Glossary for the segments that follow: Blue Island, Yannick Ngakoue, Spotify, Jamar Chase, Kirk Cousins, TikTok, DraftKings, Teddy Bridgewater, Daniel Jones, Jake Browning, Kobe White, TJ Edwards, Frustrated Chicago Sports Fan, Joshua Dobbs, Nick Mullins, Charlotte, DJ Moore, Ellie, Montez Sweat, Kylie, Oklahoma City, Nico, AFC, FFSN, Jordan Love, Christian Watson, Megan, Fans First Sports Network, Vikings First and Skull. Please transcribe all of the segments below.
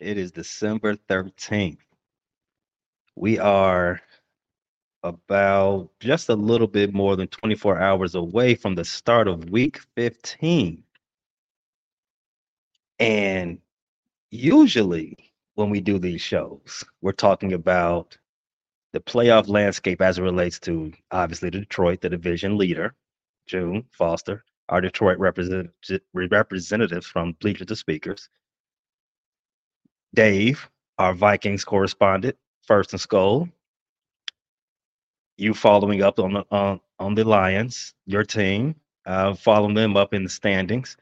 It is December 13th. We are about just a little bit more than 24 hours away from the start of week 15. And usually when we do these shows, we're talking about the playoff landscape as it relates to, obviously, to Detroit, the division leader, June, Foster, our Detroit representatives from Bleacher to Speakers, Dave, our Vikings correspondent, First and Skull. You following up on the Lions, your team, following them up in the standings.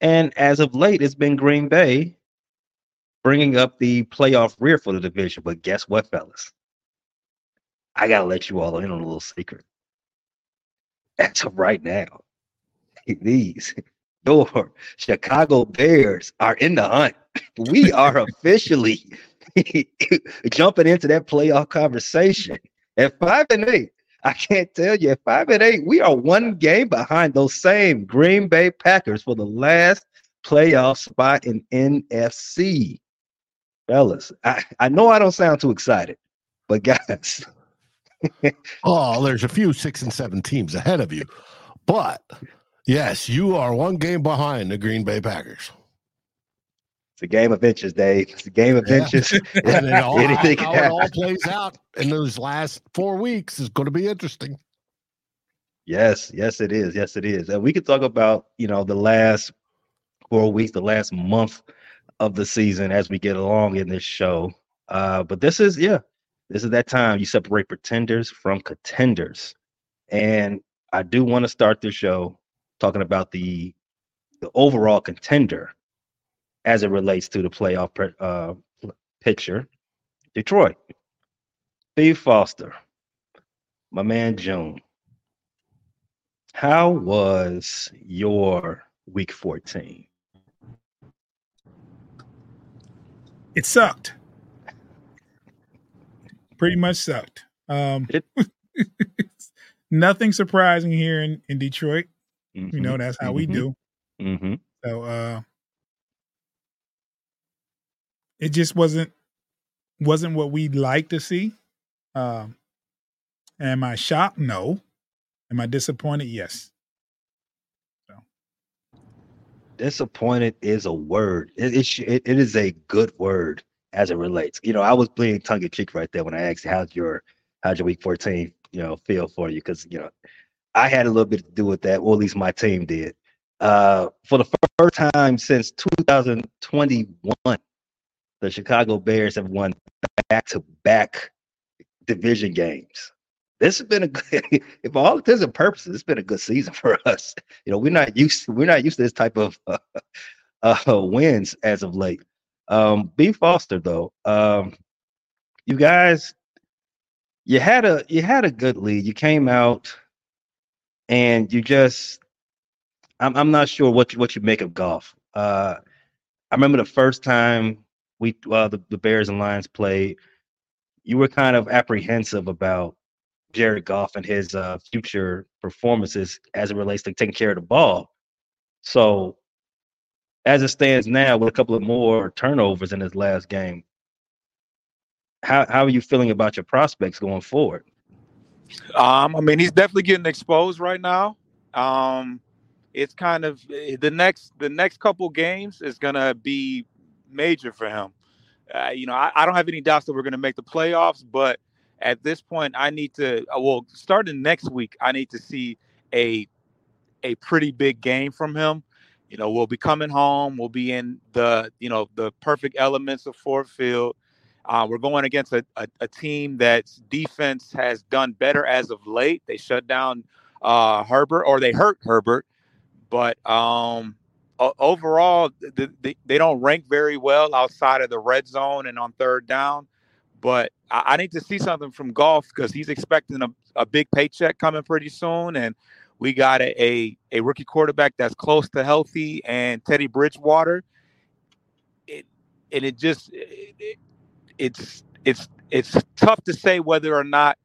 And as of late, it's been Green Bay bringing up the playoff rear for the division. But guess what, fellas? I got to let you all in on a little secret. As of right now, your Chicago Bears are in the hunt. We are officially jumping into that playoff conversation at 5-8. I can't tell you, at 5-8, we are one game behind those same Green Bay Packers for the last playoff spot in NFC. Fellas, I know I don't sound too excited, but guys. Oh, there's a few 6 and 7 teams ahead of you, but yes, you are one game behind the Green Bay Packers. It's a game of inches, Dave. It's a game of inches. And how it all plays out in those last 4 weeks is going to be interesting. Yes, it is. Yes, it is. And we could talk about, the last 4 weeks, the last month of the season as we get along in this show. But this is that time you separate pretenders from contenders. And I do want to start this show talking about the overall contender as it relates to the playoff picture, Detroit. Steve Foster, my man June, how was your week 14? It sucked. Pretty much sucked. Nothing surprising here in Detroit. Mm-hmm. That's how we do. Mm-hmm. So it just wasn't what we'd like to see. Am I shocked? No. Am I disappointed? Yes. So. Disappointed is a word. It is a good word as it relates. I was bleeding tongue in cheek right there when I asked you, how'd your week 14, feel for you? Because, I had a little bit to do with that, or at least my team did. For the first time since 2021, the Chicago Bears have won back-to-back division games. This has been a good, if all intents and purposes, it's been a good season for us. We're not used to this type of wins as of late. B. Foster, though, you guys, you had a good lead. You came out. And you just, I'm not sure what you make of golf. I remember the first time the Bears and Lions played, you were kind of apprehensive about Jared Goff and his future performances as it relates to taking care of the ball. So as it stands now, with a couple of more turnovers in his last game, how are you feeling about your prospects going forward? He's definitely getting exposed right now. It's kind of the next couple games is going to be major for him. I don't have any doubts that we're going to make the playoffs, but at this point I need to, starting next week, I need to see a pretty big game from him. We'll be coming home. We'll be in the perfect elements of Ford Field. We're going against a team that's defense has done better as of late. They shut down Herbert, or they hurt Herbert. But overall, they don't rank very well outside of the red zone and on third down. But I need to see something from Goff because he's expecting a big paycheck coming pretty soon. And we got a rookie quarterback that's close to healthy and Teddy Bridgewater. It's tough to say whether or not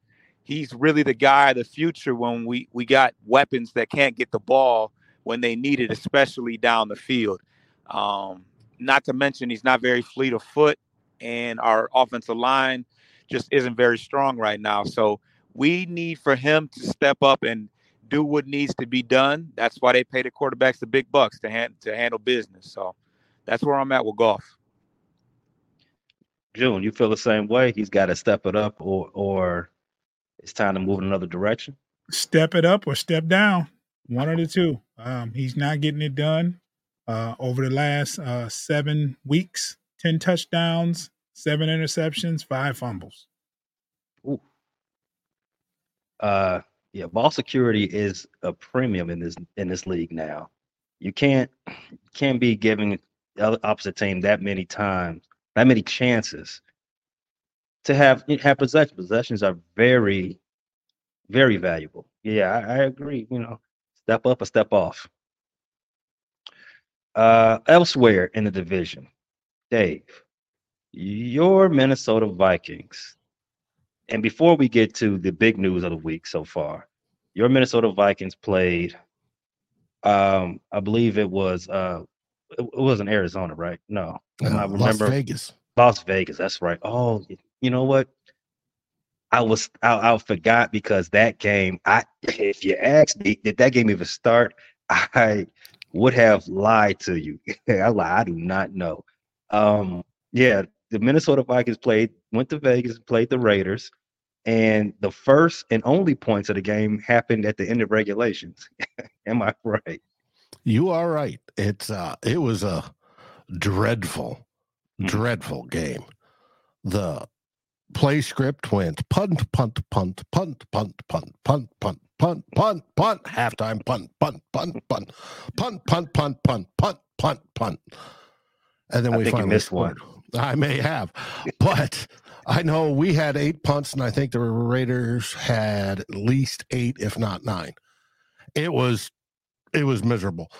he's really the guy of the future when we got weapons that can't get the ball when they need it, especially down the field. Not to mention he's not very fleet of foot, and our offensive line just isn't very strong right now. So we need for him to step up and do what needs to be done. That's why they pay the quarterbacks the big bucks to handle business. So that's where I'm at with Goff. June, you feel the same way? He's got to step it up, or it's time to move in another direction? Step it up or step down. One of the two. He's not getting it done. Over the last 7 weeks, 10 touchdowns, 7 interceptions, 5 fumbles. Ooh. Yeah, ball security is a premium in this league now. You can't be giving the opposite team that many times, that many chances to have possessions. Possessions are very, very valuable. Yeah, I agree. You know, step up or step off. Elsewhere in the division, Dave, your Minnesota Vikings. And before we get to the big news of the week so far, your Minnesota Vikings played, I believe it wasn't Arizona, right? No. I remember Las Vegas. That's right. Oh, you know what? I forgot because that game, if you asked me, did that game even start? I would have lied to you. I do not know. Yeah, the Minnesota Vikings went to Vegas and played the Raiders. And the first and only points of the game happened at the end of regulations. Am I right? You are right. It was a dreadful game. The play script went punt, punt, punt, punt, punt, punt, punt, punt, punt, punt, punt, halftime punt, punt, punt, punt, punt, punt, punt, punt, punt, punt, punt. And then we finally missed one. I may have, but I know we had 8 punts, and I think the Raiders had at least 8, if not 9. It was miserable.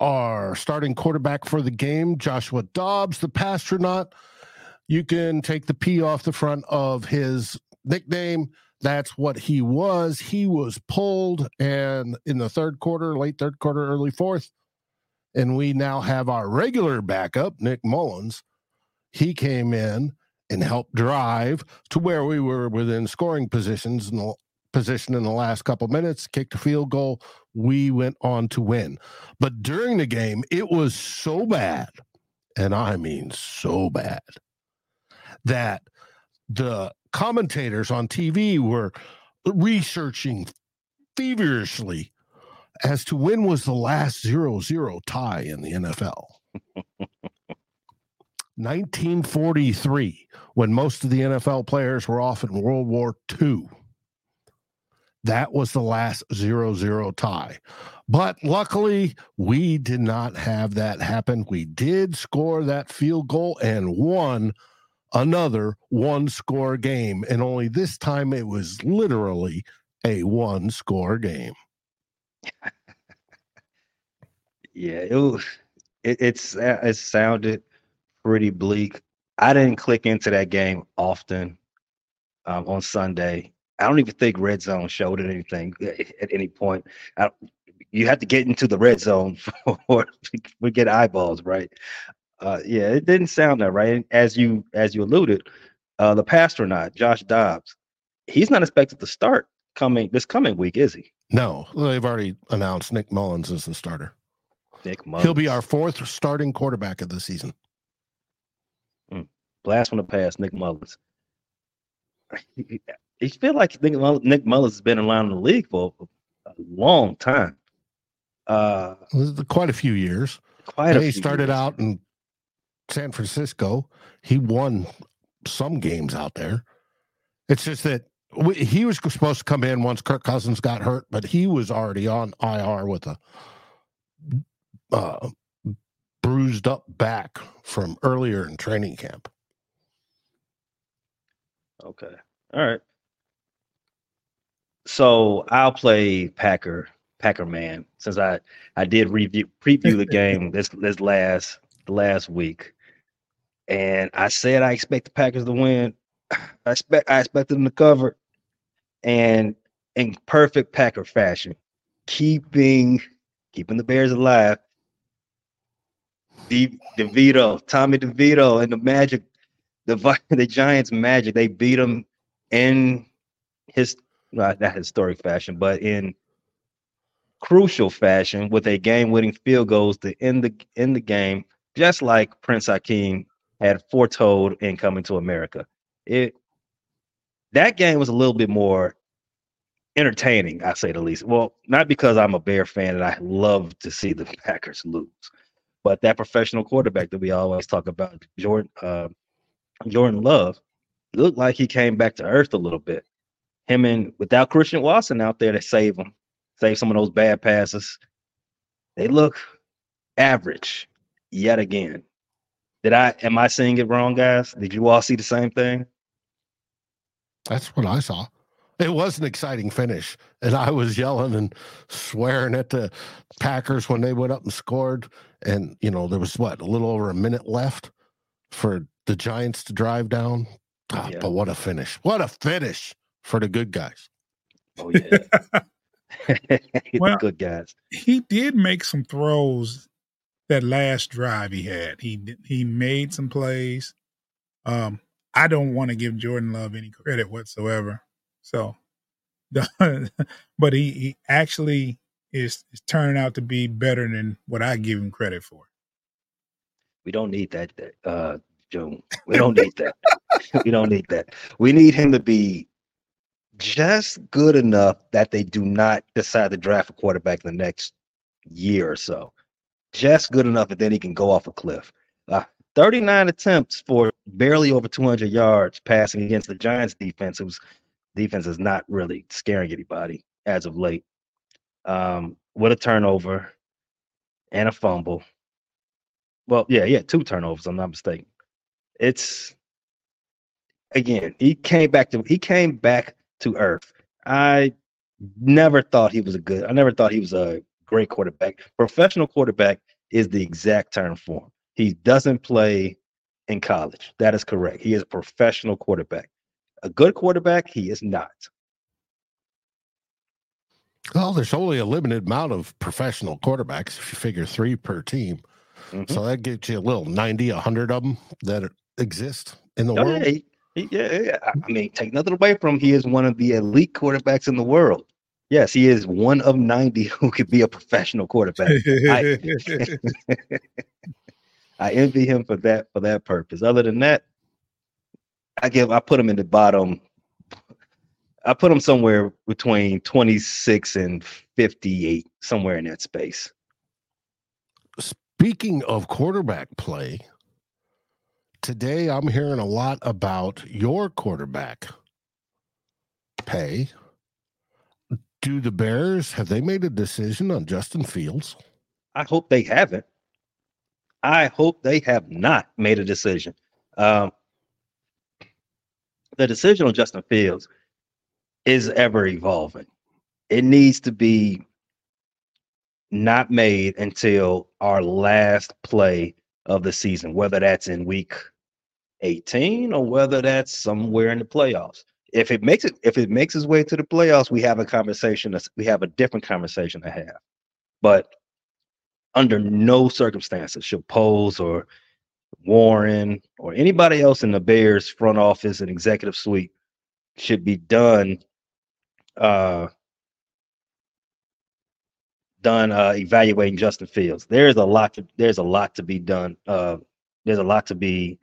Our starting quarterback for the game, Joshua Dobbs, the Pastronaut. You can take the P off the front of his nickname. That's what he was. He was pulled, and in the third quarter, late third quarter, early fourth, and we now have our regular backup, Nick Mullins. He came in and helped drive to where we were within scoring position in the last couple minutes, kicked a field goal. We went on to win. But during the game, it was so bad, and I mean so bad, that the commentators on TV were researching feverishly as to when was the last 0-0 tie in the NFL. 1943, when most of the NFL players were off in World War II. That was the last 0-0 tie. But luckily, we did not have that happen. We did score that field goal and won another one-score game. And only this time, it was literally a one-score game. Yeah, it sounded pretty bleak. I didn't click into that game often on Sunday. I don't even think red zone showed it anything at any point. You have to get into the red zone for we get eyeballs, right? Yeah, it didn't sound that right. And as you alluded, the Pastronaut, Josh Dobbs, he's not expected to start this coming week, is he? No, they've already announced Nick Mullins is the starter. Nick Mullins. He'll be our 4th starting quarterback of the season. Blast from the past, Nick Mullins. You feel like Nick Mullins has been around the league for a long time. Quite a few years. He started out in San Francisco. He won some games out there. It's just that he was supposed to come in once Kirk Cousins got hurt, but he was already on IR with a bruised up back from earlier in training camp. Okay. All right. So I'll play Packer man, since I did preview the game this last week. And I said I expect the Packers to win. I expected them to cover, and in perfect Packer fashion, keeping the Bears alive. Tommy DeVito, and the Magic, the Giants' Magic. They beat him in not historic fashion, but in crucial fashion with a game-winning field goals to end the game, just like Prince Hakeem had foretold in Coming to America. That game was a little bit more entertaining, I say the least. Well, not because I'm a Bear fan and I love to see the Packers lose, but that professional quarterback that we always talk about, Jordan Love, looked like he came back to earth a little bit. Him and without Christian Watson out there to save him, save some of those bad passes, they look average yet again. Am I seeing it wrong, guys? Did you all see the same thing? That's what I saw. It was an exciting finish, and I was yelling and swearing at the Packers when they went up and scored. And, you know, there was, a little over a minute left for the Giants to drive down. Oh, yeah. But what a finish. What a finish for the good guys. Oh, yeah. The good guys. He did make some throws that last drive he had. He made some plays. I don't want to give Jordan Love any credit whatsoever. So, but he actually is turning out to be better than what I give him credit for. We don't need that, June. We don't need that. We don't need that. We need him to be just good enough that they do not decide to draft a quarterback in the next year or so. Just good enough that then he can go off a cliff. 39 attempts for barely over 200 yards passing against the Giants defense, who's defense is not really scaring anybody as of late. With a turnover and a fumble. Well, yeah, two turnovers, I'm not mistaken. It's again, he came back to earth. I never thought he was a great quarterback. Professional quarterback is the exact term for him. He doesn't play in college. That is correct. He is a professional quarterback. A good quarterback, he is not. Well, there's only a limited amount of professional quarterbacks, if you figure 3 per team. Mm-hmm. So that gets you a little 90, 100 of them that exist in the world. Yeah. I mean, take nothing away from him. He is one of the elite quarterbacks in the world. Yes, he is one of 90 who could be a professional quarterback. I envy him for that purpose. Other than that, I put him in the bottom. I put him somewhere between 26 and 58, somewhere in that space. Speaking of quarterback play, today I'm hearing a lot about your quarterback, Pay. Do the Bears, have they made a decision on Justin Fields? I hope they haven't. I hope they have not made a decision. The decision on Justin Fields is ever evolving. It needs to be not made until our last play of the season, whether that's in week 18 or whether that's somewhere in the playoffs. If it makes its way to the playoffs, we have a conversation. We have a different conversation to have. But under no circumstances should Pose or Warren or anybody else in the Bears front office and executive suite should be done evaluating Justin Fields. There's a lot to be done. There's a lot to be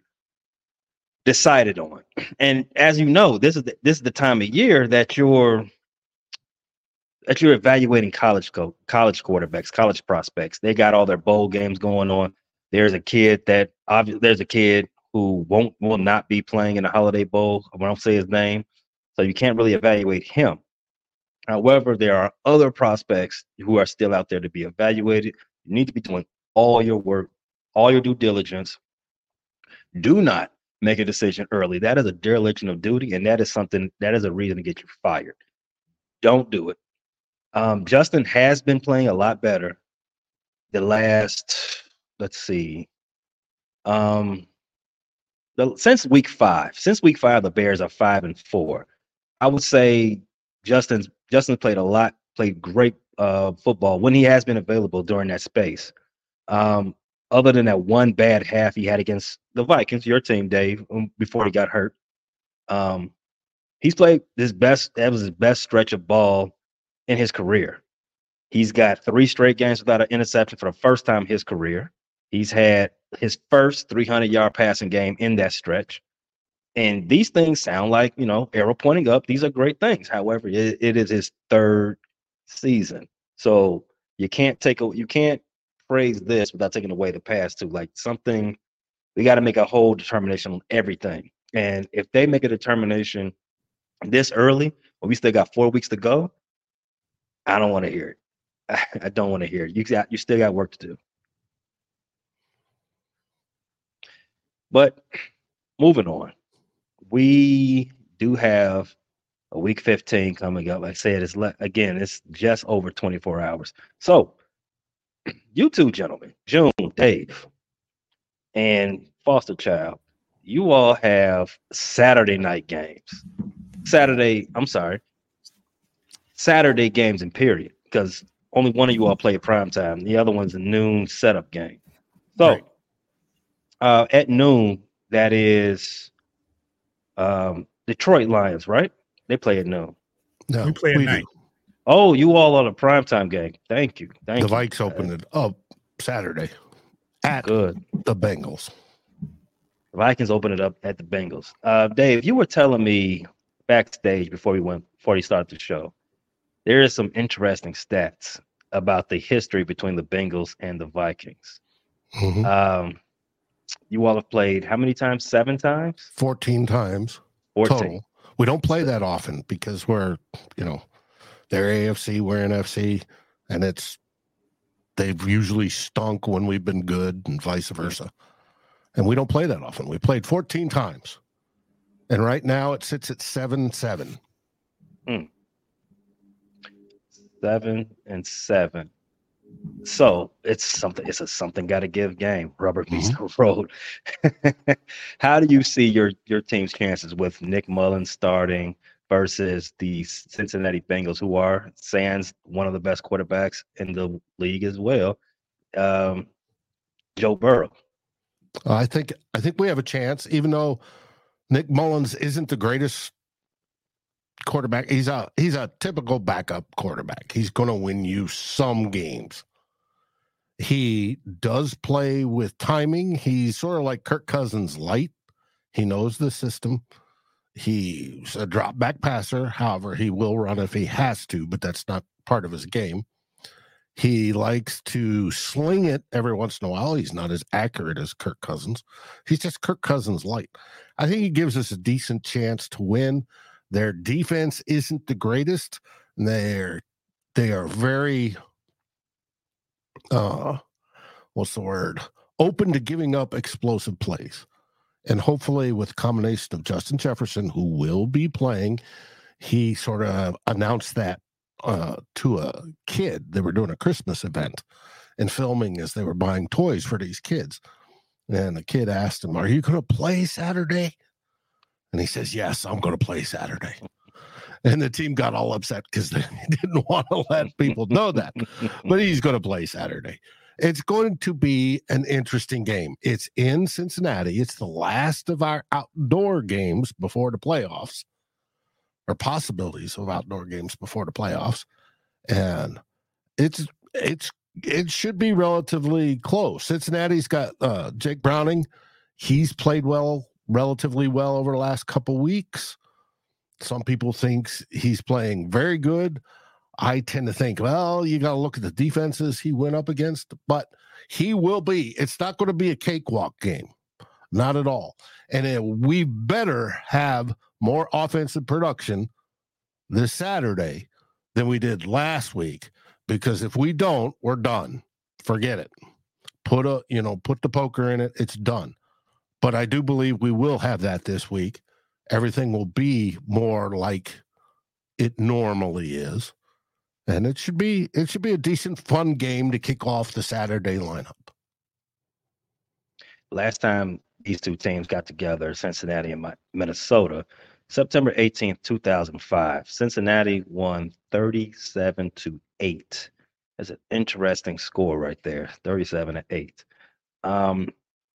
decided on. And as you know, this is the time of year that you're evaluating college quarterbacks, college prospects. They got all their bowl games going on. There's a kid who will not be playing in the Holiday Bowl. I won't say his name, so you can't really evaluate him. However, there are other prospects who are still out there to be evaluated. You need to be doing all your work all your due diligence. Do not make a decision early. That is a dereliction of duty, and that is something that is a reason to get you fired. Don't do it. Justin has been playing a lot better the last, let's see, since week five, the Bears are 5-4. I would say Justin's played great football when he has been available during that space. Other than that one bad half he had against the Vikings, your team, Dave, before he got hurt, he's played his best. That was his best stretch of ball in his career. He's got 3 straight games without an interception for the first time in his career. He's had his first 300-yard passing game in that stretch. And these things sound like, you know, arrow pointing up. These are great things. However, it is his third season. So you can't praise this without taking away the past too. Like something, we got to make a whole determination on everything. And if they make a determination this early, well, we still got 4 weeks to go, I don't want to hear it. I don't want to hear it. You still got work to do. But moving on, we do have a week 15 coming up. Like I said, it's just over 24 hours. So you two gentlemen, June, Dave, and Foster Child, you all have Saturday games in period, because only one of you all play primetime. The other one's a noon setup game. So right. At noon, that is Detroit Lions, right? They play at noon. No, we play at night. Oh, you all on a primetime game. Thank you. The Vikes opened it up Saturday at the Bengals. The Vikings opened it up at the Bengals. Dave, you were telling me backstage before you started the show, there is some interesting stats about the history between the Bengals and the Vikings. Mm-hmm. You all have played how many times? 7 times? 14 times. 14. Total. We don't play that often because we're, you know, they're AFC, we're NFC, and they've usually stunk when we've been good and vice versa. And we don't play that often. We played 14 times. And right now it sits at 7-7. 7-7. So it's a something got to give game. Rubber meets the road. How do you see your team's chances with Nick Mullins starting versus the Cincinnati Bengals, who are sans one of the best quarterbacks in the league as well, Joe Burrow? I think we have a chance, even though Nick Mullins isn't the greatest quarterback. He's a typical backup quarterback. He's going to win you some games. He does play with timing. He's sort of like Kirk Cousins light. He knows the system. He's a drop back passer. However, he will run if he has to, but that's not part of his game. He likes to sling it every once in a while. He's not as accurate as Kirk Cousins. He's just Kirk Cousins light. I think he gives us a decent chance to win. Their defense isn't the greatest. They are very, open to giving up explosive plays. And hopefully with combination of Justin Jefferson, who will be playing, he sort of announced that to a kid. They were doing a Christmas event and filming as they were buying toys for these kids. And the kid asked him, "Are you going to play Saturday?" And he says, "Yes, I'm going to play Saturday." And the team got all upset because they didn't want to let people know that. But he's going to play Saturday. It's going to be an interesting game. It's in Cincinnati. It's the last of our outdoor games before the playoffs, or possibilities of outdoor games before the playoffs. And it should be relatively close. Cincinnati's got Jake Browning. He's played well. Relatively well over the last couple weeks. Some people think he's playing very good. I tend to think, well, you got to look at the defenses he went up against, but he will be. It's not going to be a cakewalk game, not at all. And we better have more offensive production this Saturday than we did last week, because if we don't, we're done. Forget it. Put the poker in it. It's done. But I do believe we will have that this week. Everything will be more like it normally is. And it should be a decent, fun game to kick off the Saturday lineup. Last time these two teams got together, Cincinnati and Minnesota, September 18th, 2005, Cincinnati won 37-8. That's an interesting score right there, 37-8. I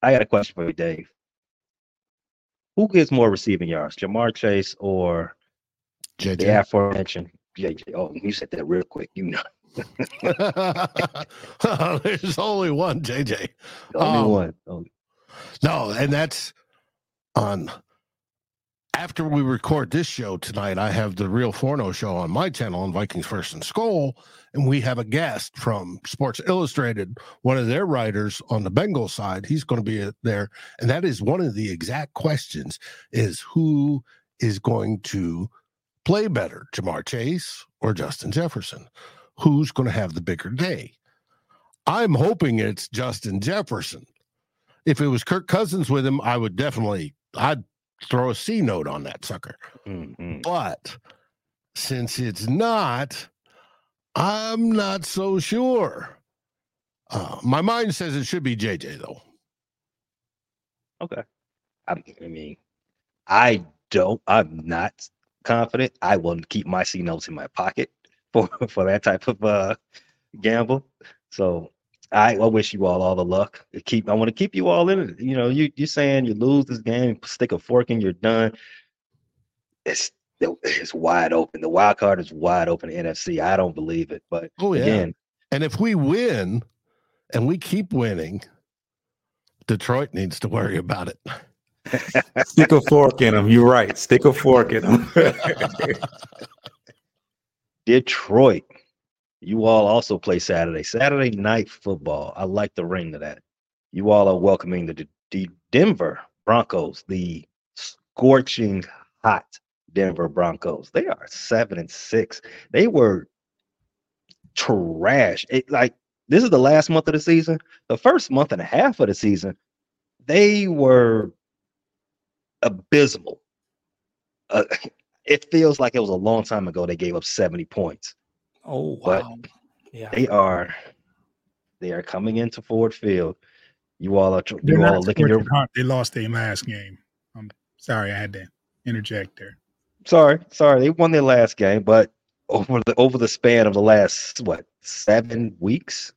got a question for you, Dave. Who gets more receiving yards, Jamar Chase or JJ? The aforementioned JJ. Oh, you said that real quick. You know. There's only one JJ. Only one. No, and that's on. After we record this show tonight, I have the Real Forno show on my channel on Vikings First and Skull, and we have a guest from Sports Illustrated, one of their writers on the Bengals side. He's going to be there, and that is one of the exact questions, is who is going to play better, Jamar Chase or Justin Jefferson? Who's going to have the bigger day? I'm hoping it's Justin Jefferson. If it was Kirk Cousins with him, I would definitely – I'd throw a C note on that sucker. Mm-hmm. But since it's not, I'm not so sure. My mind says it should be JJ, though. Okay. I'm not confident. I will keep my C notes in my pocket for that type of gamble. So I wish you all the luck. I want to keep you all in it. You know, you're saying you lose this game, stick a fork in, you're done. It's wide open. The wild card is wide open. The NFC. I don't believe it, but again, and if we win, and we keep winning, Detroit needs to worry about it. Stick a fork in them. You're right. Stick a fork in them. Detroit. You all also play Saturday night football. I like the ring to that. You all are welcoming the Denver Broncos, the scorching hot Denver Broncos. They are 7-6. They were trash. This is the last month of the season. The first month and a half of the season, they were abysmal. It feels like it was a long time ago they gave up 70 points. Oh, wow. But yeah. They are coming into Ford Field. You all are licking your heart. They lost their last game. I'm sorry, I had to interject there. Sorry. They won their last game, but over the span of the last 7 weeks,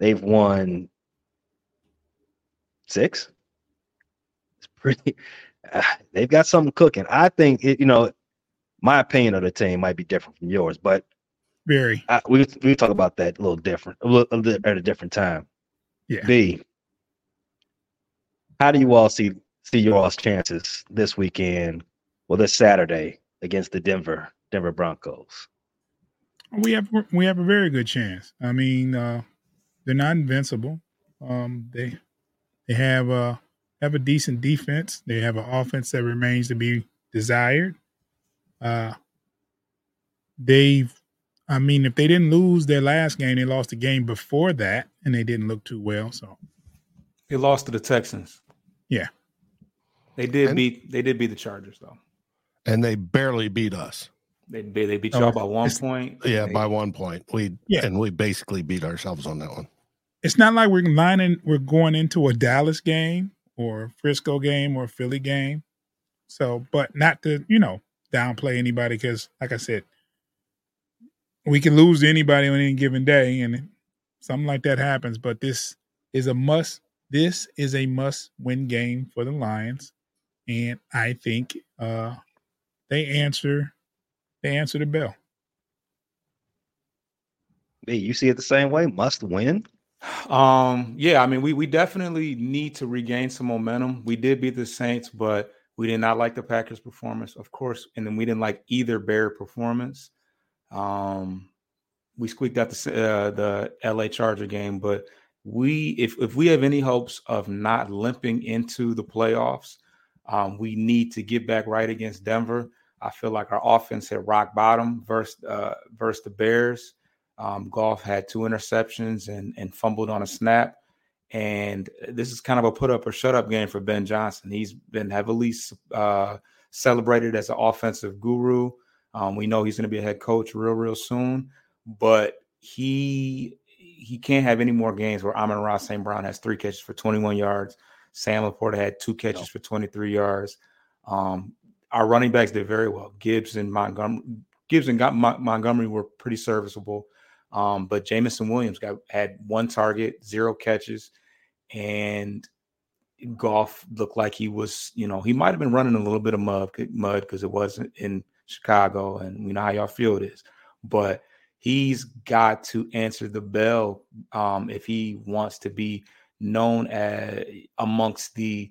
they've won 6. It's pretty. They've got something cooking. I think my opinion of the team might be different from yours, but. Very. We talk about that at a different time. Yeah. B, how do you all see your all's chances this weekend? Well, this Saturday against the Denver Broncos. We have a very good chance. I mean, they're not invincible. They have a decent defense. They have an offense that remains to be desired. If they didn't lose their last game, they lost the game before that, and they didn't look too well. So they lost to the Texans. Yeah, they did beat the Chargers though, and they barely beat us. They beat y'all by 1 point. Yeah, by 1 point. We basically beat ourselves on that one. It's not like we're going into a Dallas game or a Frisco game or a Philly game. So, but not to downplay anybody because, like I said. We can lose to anybody on any given day, and something like that happens. But this is a must. This is a must-win game for the Lions, and I think they answer the bell. Hey, you see it the same way? Must win. Yeah. I mean, we definitely need to regain some momentum. We did beat the Saints, but we did not like the Packers' performance, of course, and then we didn't like either Bear performance. We squeaked out the LA Charger game, but if we have any hopes of not limping into the playoffs, we need to get back right against Denver. I feel like our offense hit rock bottom versus the Bears. Goff had 2 interceptions and fumbled on a snap. And this is kind of a put up or shut up game for Ben Johnson. He's been heavily celebrated as an offensive guru. We know he's going to be a head coach real soon, but he can't have any more games where Amon-Ra St. Brown has 3 catches for 21 yards. Sam Laporta had 2 catches for 23 yards. Our running backs did very well. Gibbs and Montgomery were pretty serviceable. But Jamison Williams had 1 target, 0 catches, and Goff looked like he was, he might have been running a little bit of mud because it wasn't in Chicago, and we know how y'all feel it is. But he's got to answer the bell if he wants to be known as amongst the,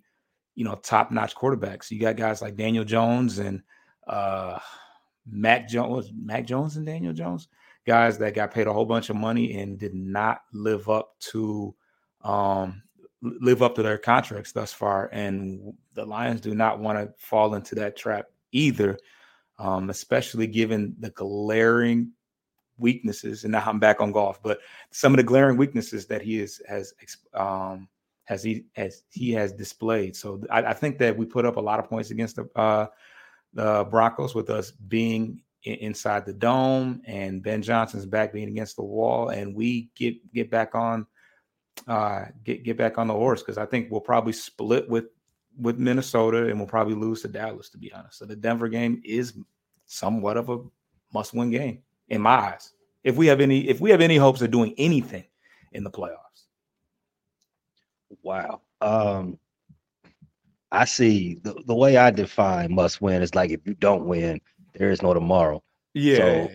top-notch quarterbacks. You got guys like Daniel Jones and Mac Jones and Daniel Jones, guys that got paid a whole bunch of money and did not live up to their contracts thus far. And the Lions do not want to fall into that trap either, especially given the glaring weaknesses. And now I'm back on Goff, but some of the glaring weaknesses that he has displayed. So I think that we put up a lot of points against the Broncos with us being inside the dome and Ben Johnson's back being against the wall, and we get back on the horse, because I think we'll probably split with Minnesota and we'll probably lose to Dallas, to be honest. So the Denver game is somewhat of a must-win game in my eyes, if we have any hopes of doing anything in the playoffs. Wow. I see the way I define must win is like, if you don't win, there is no tomorrow. Yeah. So,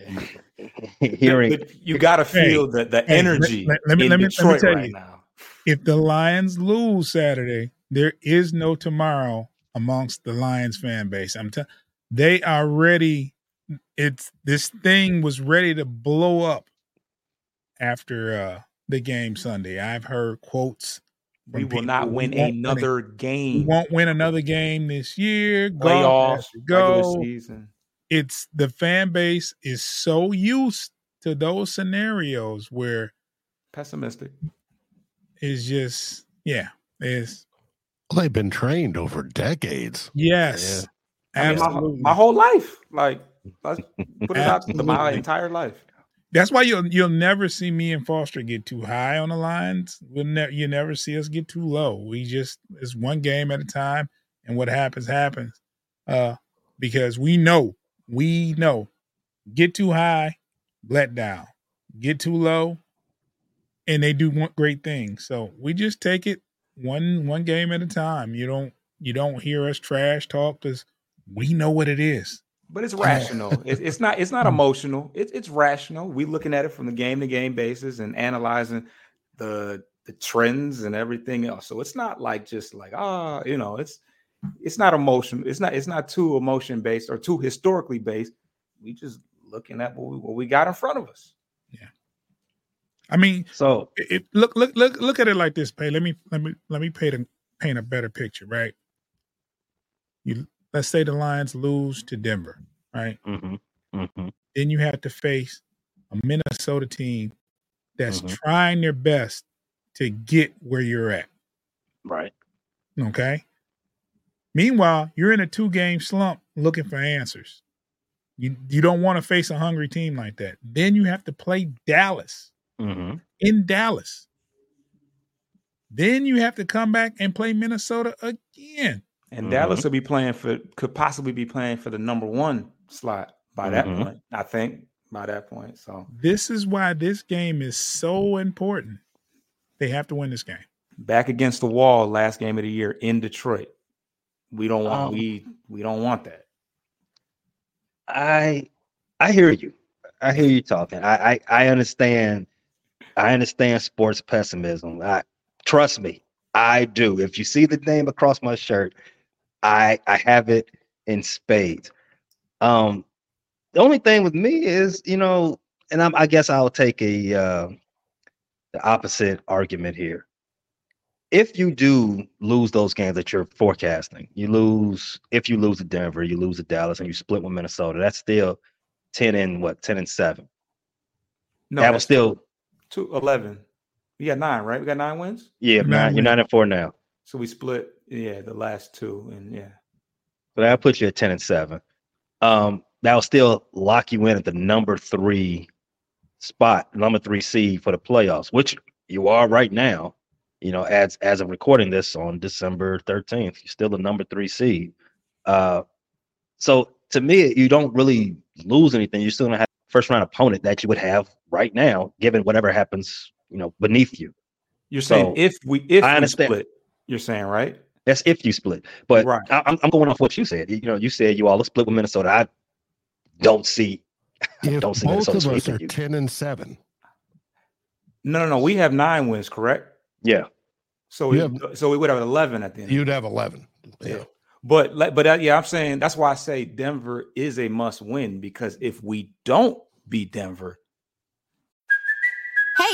you got to feel the energy. Let me tell you now. If the Lions lose Saturday, there is no tomorrow amongst the Lions fan base. They are ready. This thing was ready to blow up after the game Sunday. I've heard quotes. We will not win another game. We won't win another game this year. Playoffs, regular season. It's the fan base is so used to those scenarios where pessimistic is just they've been trained over decades. Yes, yeah. Absolutely. My whole life, let's put it out to my entire life. That's why you'll never see me and Foster get too high on the lines. You'll never see us get too low. It's one game at a time, and what happens. Because we know, get too high, let down. Get too low, and they do great things. So we just take it one game at a time. You don't hear us trash talk because we know what it is. But it's rational. It's not emotional. It's rational. We're looking at it from the game-to-game basis and analyzing the trends and everything else. So it's not it's not emotional. It's not too emotion-based or too historically based. We just looking at what we got in front of us. Yeah. I mean, so look at it like this, Pay. Let me paint a better picture, right? Let's say the Lions lose to Denver, right? Mm-hmm. Mm-hmm. Then you have to face a Minnesota team that's trying their best to get where you're at. Right. Okay. Meanwhile, you're in a 2-game slump looking for answers. You don't want to face a hungry team like that. Then you have to play Dallas in Dallas. Then you have to come back and play Minnesota again. And Dallas will be could possibly be playing for the number one slot by that point. I think by that point. So this is why this game is so important. They have to win this game. Back against the wall, last game of the year in Detroit. We don't want that. I hear you. I hear you talking. I understand. I understand sports pessimism. Trust me, I do. If you see the name across my shirt, I have it in spades. The only thing with me is, and I guess I'll take the opposite argument here. If you do lose those games that you're forecasting, if you lose to Denver, you lose to Dallas, and you split with Minnesota, that's still 10 and 7. No, that was still 11. We got 9, right? We got 9 wins? Yeah, 9. You're 9-4 now. So we split, the last 2. So that'll put you at 10-7. That'll still lock you in at the number 3 spot, number 3 seed for the playoffs, which you are right now. As of recording this on December 13th, you're still the number 3 seed. So to me, you don't really lose anything. You still don't have a first round opponent that you would have right now, given whatever happens, beneath you. You're saying if we split, you're saying, right? That's if you split. But right. I'm going off what you said. You said you all are split with Minnesota. I don't see. I don't see Minnesota. Both of us are 10-7. No. We have 9 wins, correct? Yeah. So we would have 11 at the end. You'd have 11. Yeah. But I'm saying that's why I say Denver is a must win, because if we don't beat Denver. Hey,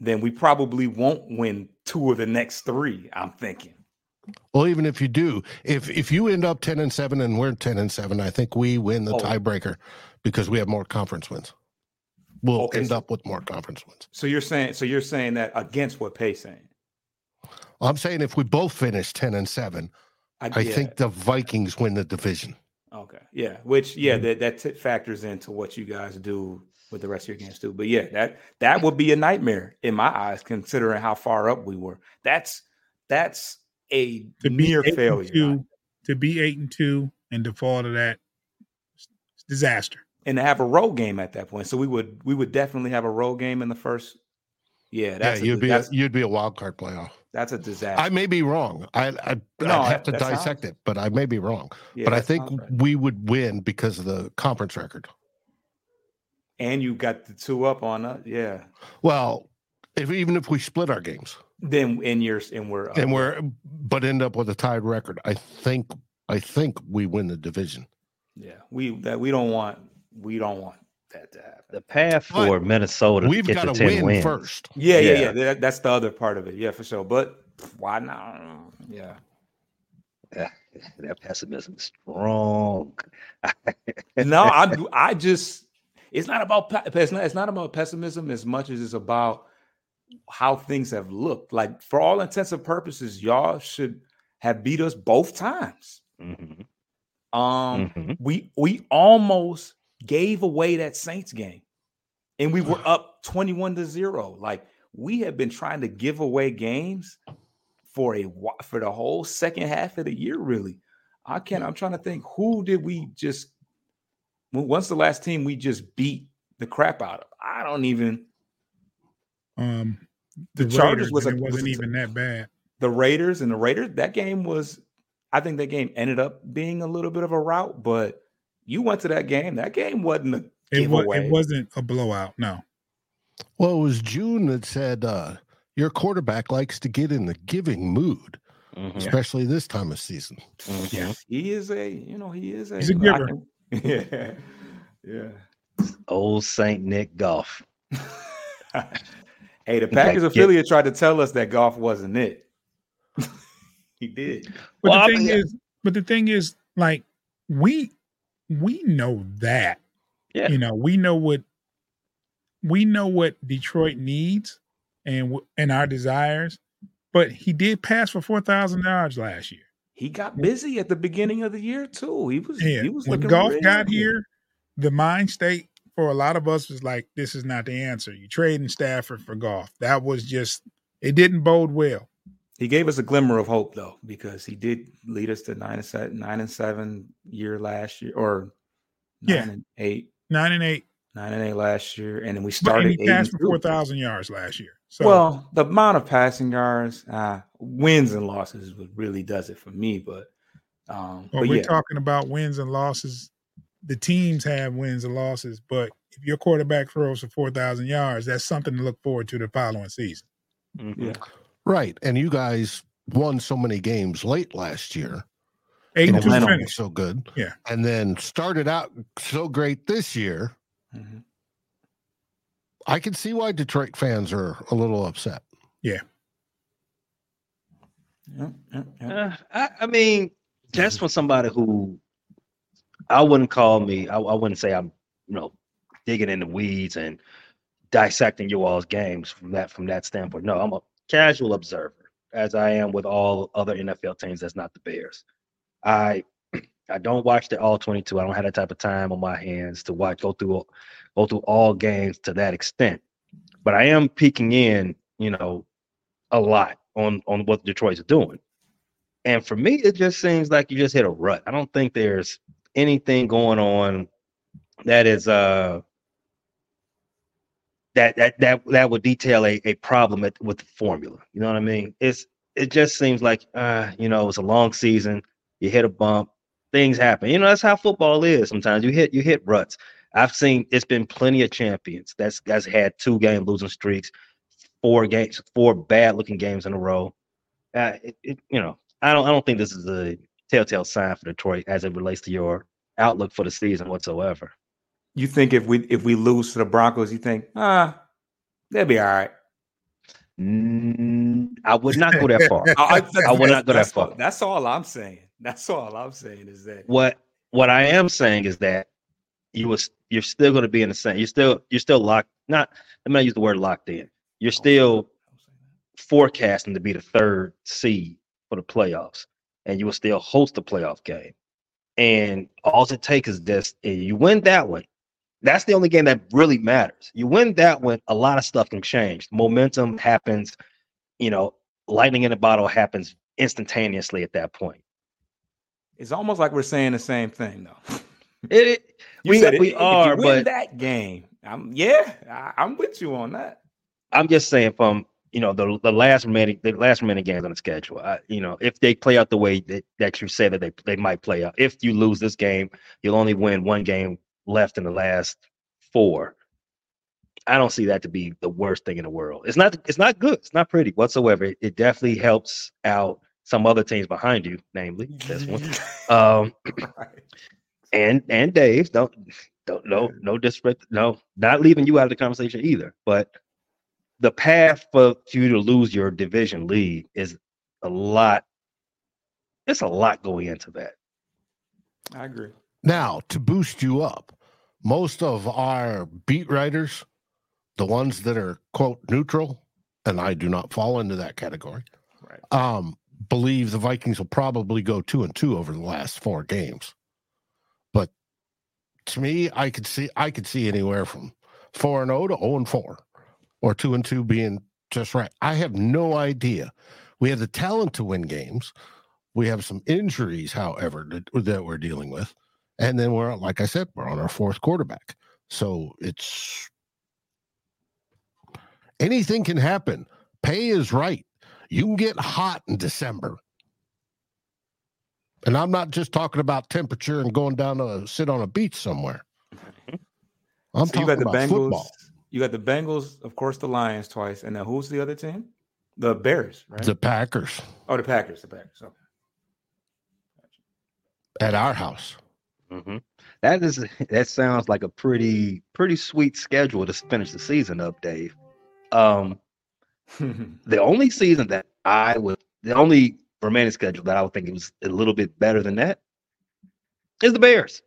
Then we probably won't win 2 of the next 3, I'm thinking. Well, even if you do, if you end up 10-7 and we're 10-7, I think we win the tiebreaker because we have more conference wins. We'll end up with more conference wins. So you're saying that against what Pay's saying? I'm saying if we both finish 10-7, I think the Vikings win the division. Okay. Yeah. Which, that factors into what you guys do with the rest of your games too. But that would be a nightmare in my eyes, considering how far up we were. That's a near failure. To be 8-2 and to fall to that, disaster. And to have a road game at that point. So we would definitely have a road game in the first. You'd be a wild card playoff. That's a disaster. I may be wrong. I have to dissect it, but I may be wrong. Yeah, but I think we would win because of the conference record. And you got the 2 up on us. Yeah. Well, even if we split our games, then we're end up with a tied record. I think we win the division. Yeah. We don't want that to happen. The path for Minnesota, we've got to win first. Yeah. That's the other part of it. Yeah, for sure. But why not? Yeah. That pessimism is strong. No, I just. It's not about pessimism as much as it's about how things have looked. Like, for all intents and purposes, y'all should have beat us both times. Mm-hmm. We almost gave away that Saints game, and we were up 21-0. Like, we have been trying to give away games for the whole second half of the year. Really, I'm trying to think, who did we just? What's the last team we just beat the crap out of? I don't even. The Chargers wasn't that bad. The Raiders that game was. I think that game ended up being a little bit of a rout, but you went to that game. That game wasn't a giveaway. It wasn't a blowout. No. Well, it was June that said your quarterback likes to get in the giving mood, especially this time of season. Mm-hmm. Yeah, he's a giver. Yeah. Old Saint Nick Goff. Hey, the Packers affiliate tried to tell us that Goff wasn't it. He did. But the thing is, like, we know that. Yeah. We know what Detroit needs and our desires, but he did pass for 4,000 yards last year. He got busy at the beginning of the year too. He was when Goff got here, the mind state for a lot of us was like, this is not the answer. You're trading Stafford for Goff. That was just, it didn't bode well. He gave us a glimmer of hope though, because he did lead us to 9-7 year last year, or 9-8. 9-8. 9-8 last year. And then we started. He passed for 4,000 yards last year. So, well, the amount of passing yards, wins and losses, really does it for me. But we're talking about wins and losses the teams have wins and losses, but if your quarterback throws for 4,000 yards, that's something to look forward to the following season. Mm-hmm. Yeah. Right. And you guys won so many games late last year. 8-2 finish. So good. Yeah. And then started out so great this year. Mm-hmm. I can see why Detroit fans are a little upset. Yeah. I mean, that's for somebody who I wouldn't call me. I wouldn't say I'm, you know, digging in the weeds and dissecting you all's games from that standpoint. No, I'm a casual observer, as I am with all other NFL teams that's not the Bears. I don't watch the all 22. I don't have that type of time on my hands to watch go through all games to that extent. But I am peeking in, you know, a lot on what Detroit's doing. And for me, it just seems like you just hit a rut. I don't think there's anything going on that is that would detail a problem with the formula. You know what I mean? It just seems like you know, it's a long season. You hit a bump. Things happen. You know, that's how football is. Sometimes you hit ruts. I've seen it's been plenty of champions that's had 2-game losing streaks, 4 bad looking games in a row. You know, I don't think this is a telltale sign for Detroit as it relates to your outlook for the season whatsoever. You think if we lose to the Broncos, you think they'll be all right? I would not go that far. I would not go that far. That's all I'm saying. That's all I'm saying is that what I am saying is that you're still going to be in the same. You're still locked. I'm not use the word locked in. You're still forecasting to be the third seed for the playoffs, and you will still host the playoff game. And all it takes is this: and you win that one. That's the only game that really matters. You win that one, a lot of stuff can change. Momentum happens. You know, lightning in a bottle happens instantaneously at that point. It's almost like we're saying the same thing, though. We are. If you win that game, I'm with you on that. I'm just saying, from you know the last remaining games on the schedule. You know, if they play out the way that you say that they might play out. If you lose this game, you'll only win one game left in the last 4. I don't see that to be the worst thing in the world. It's not good. It's not pretty whatsoever. It definitely helps out some other teams behind you, namely this one, and Dave. No disrespect. No, not leaving you out of the conversation either. But the path for you to lose your division lead is a lot. It's a lot going into that. I agree. Now, to boost you up, most of our beat writers, the ones that are quote neutral, and I do not fall into that category. Right. Believe the Vikings will probably go 2-2 over the last 4 games, but to me, I could see anywhere from 4-0 to 0-4, or 2-2 being just right. I have no idea. We have the talent to win games. We have some injuries, however, that we're dealing with, and then we're, like I said, we're on our 4th quarterback. So it's anything can happen. Pay is right. You can get hot in December. And I'm not just talking about temperature and going down to sit on a beach somewhere. I'm so talking about Bengals, football. You got the Bengals, of course, the Lions twice. And now who's the other team? The Bears, right? The Packers. Oh, the Packers. The Packers. Okay. At our house. Mm-hmm. That sounds like a pretty sweet schedule to finish the season up, Dave. The only remaining schedule that I would think was a little bit better than that is the Bears.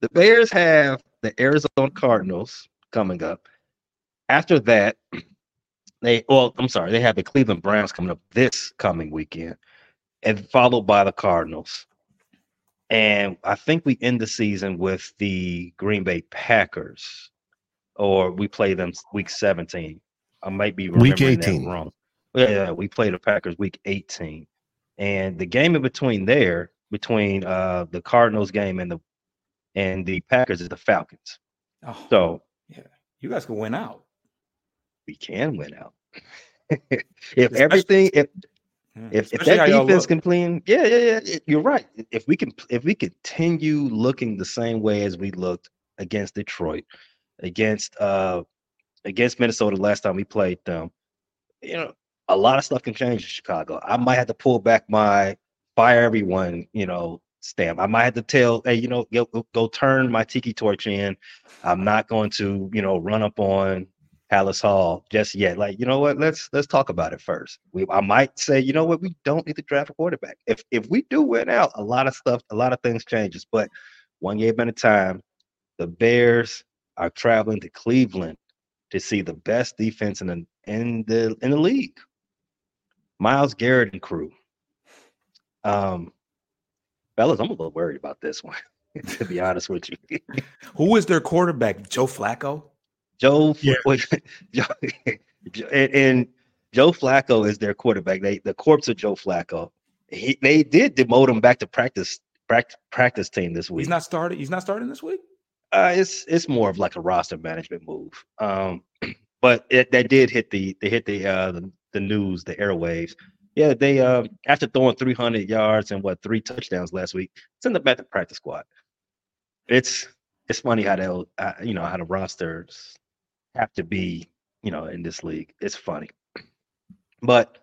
The Bears have the Arizona Cardinals coming up. After that, they have the Cleveland Browns coming up this coming weekend, and followed by the Cardinals. And I think we end the season with the Green Bay Packers, or we play them week 17. I might be remembering that wrong. Yeah, we played the Packers week 18. And the game in between there, between the Cardinals game and the Packers, is the Falcons. Oh, so yeah, you guys can win out. We can win out. if everything if If that defense can play, you're right. If we continue looking the same way as we looked against Detroit, against Minnesota last time we played them, a lot of stuff can change in Chicago. I might have to pull back my fire everyone, stamp. I might have to tell, hey, go turn my tiki torch in. I'm not going to, run up on Palace Hall just yet. Like, you know what? Let's talk about it first. I might say, you know what? We don't need to draft a quarterback. If we do win out, a lot of things changes. But one game at a time, the Bears are traveling to Cleveland to see the best defense in the league. Myles Garrett and crew. Fellas, I'm a little worried about this one, to be honest with you. Who is their quarterback? Joe Flacco? Joe Flacco is their quarterback. The corpse of Joe Flacco. They did demote him back to practice team this week. He's not starting this week. It's more of like a roster management move. But that did hit the news, the airwaves. Yeah, they after throwing 300 yards and 3 touchdowns last week, send them back to practice squad. It's funny how how the rosters have to be, in this league. It's funny. But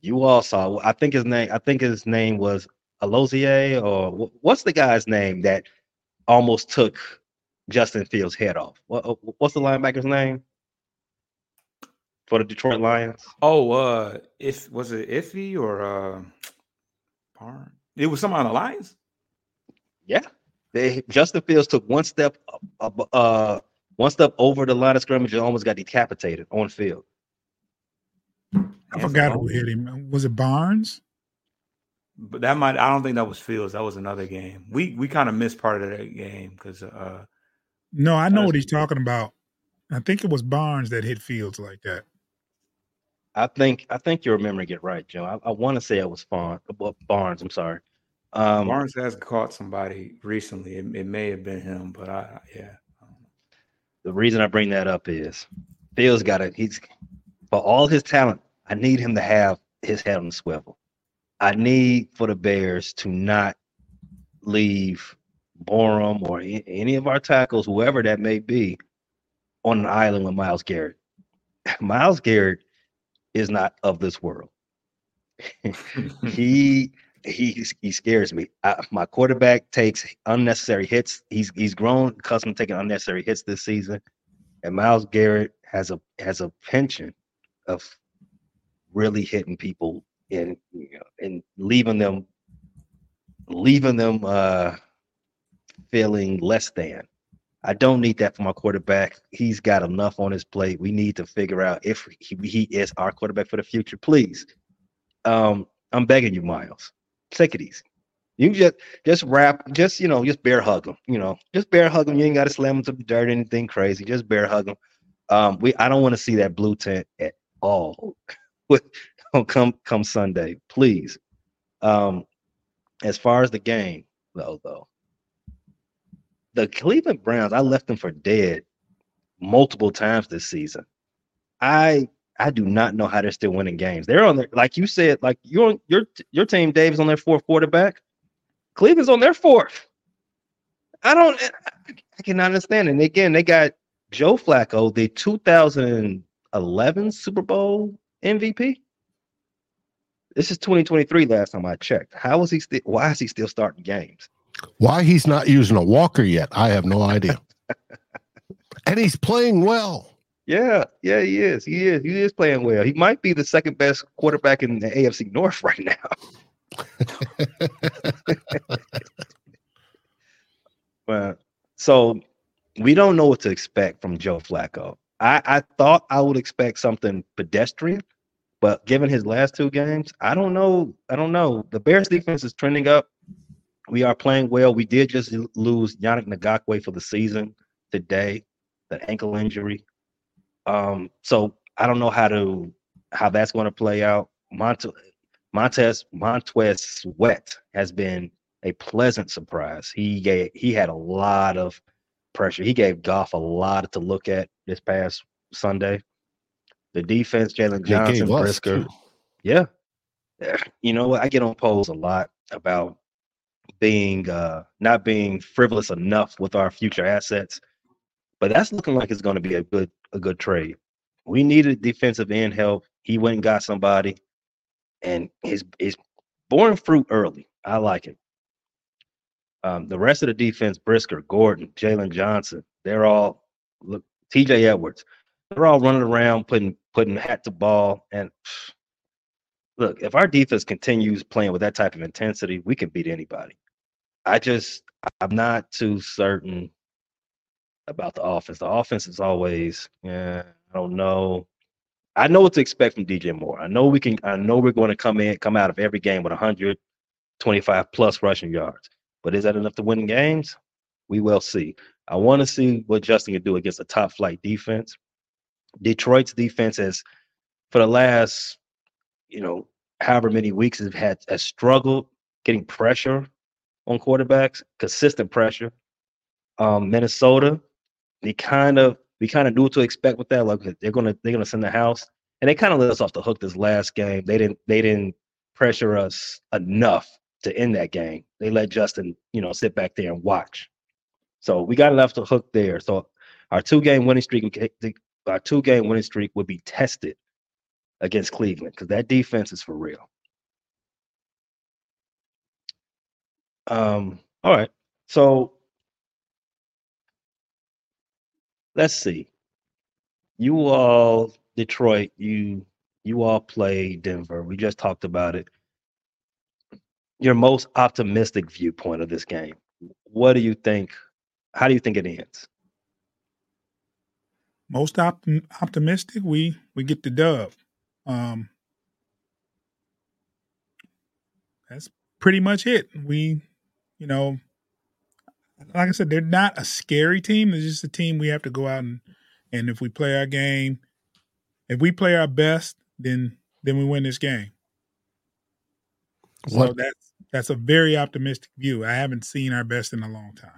you all saw, I think his name was Alozie, or what's the guy's name that almost took Justin Fields' head off? What's the linebacker's name for the Detroit Lions? Iffy or Barnes? It was someone on the Lions? Yeah. Justin Fields took one step over the line of scrimmage and almost got decapitated on field. I forgot who hit him. Was it Barnes? But I don't think that was Fields. That was another game. We kind of missed part of that game because. No, I know what he's talking about. I think it was Barnes that hit Fields like that. I think you're remembering it right, Joe. I want to say it was Barnes. I'm sorry. Barnes has caught somebody recently. It may have been him, but I don't know. The reason I bring that up is Fields he's for all his talent. I need him to have his head on the swivel. I need for the Bears to not leave Borum or any of our tackles, whoever that may be, on an island with Myles Garrett. Myles Garrett is not of this world. He scares me. My quarterback takes unnecessary hits. He's grown accustomed to taking unnecessary hits this season, and Myles Garrett has a penchant of really hitting people and and leaving them feeling less than. I don't need that for my quarterback. He's got enough on his plate. We need to figure out if he is our quarterback for the future. Please, I'm begging you, Myles. Take it easy. You can just wrap, just bear hug him. Just bear hug him. You ain't got to slam him to the dirt or anything crazy. Just bear hug him. I don't want to see that blue tent at all. Come Sunday, please. As far as the game, though, the Cleveland Browns, I left them for dead multiple times this season. I do not know how they're still winning games. They're on their, like you said, like your team, Dave, is on their fourth quarterback. Cleveland's on their fourth. I cannot understand it. And again, they got Joe Flacco, the 2011 Super Bowl MVP. This is 2023 last time I checked. Why is he still starting games? Why he's not using a walker yet, I have no idea. And he's playing well. Yeah, he is. He is playing well. He might be the second best quarterback in the AFC North right now. Well, so we don't know what to expect from Joe Flacco. I thought I would expect something pedestrian, but given his last 2 games, I don't know. The Bears defense is trending up. We are playing well. We did just lose Yannick Ngakoue for the season today, the ankle injury. So I don't know how that's going to play out. Montez Sweat has been a pleasant surprise. He had a lot of pressure. He gave Goff a lot to look at this past Sunday. The defense, Jalen Johnson, Brisker. Yeah. you know what? I get on polls a lot about being not being frivolous enough with our future assets, but that's looking like it's going to be a good trade. We needed defensive end help. He went and got somebody, and he's borne fruit early. I like it. The rest of the defense, Brisker, Gordon, Jalen Johnson, they're all look. TJ Edwards, they're all running around putting hat to ball. And look, if our defense continues playing with that type of intensity, we can beat anybody. I'm not too certain about the offense. The offense is always, I don't know. I know what to expect from DJ Moore. I know we're going to come out of every game with 125 plus rushing yards. But is that enough to win games? We will see. I want to see what Justin can do against a top flight defense. Detroit's defense has, for the last, however many weeks, has struggled getting pressure on quarterbacks, consistent pressure. Minnesota, we kind of knew what to expect with that. Like they're gonna send the house, and they kind of let us off the hook this last game. They didn't pressure us enough to end that game. They let Justin, sit back there and watch. So we got left the hook there. So our two-game winning streak would be tested against Cleveland because that defense is for real. All right. So let's see. You all, Detroit, you all play Denver. We just talked about it. Your most optimistic viewpoint of this game. What do you think? How do you think it ends? Most optimistic, we get the dub. That's pretty much it. We, like I said, they're not a scary team. It's just a team we have to go out and if we play our game, if we play our best, then we win this game. What? So that's a very optimistic view. I haven't seen our best in a long time.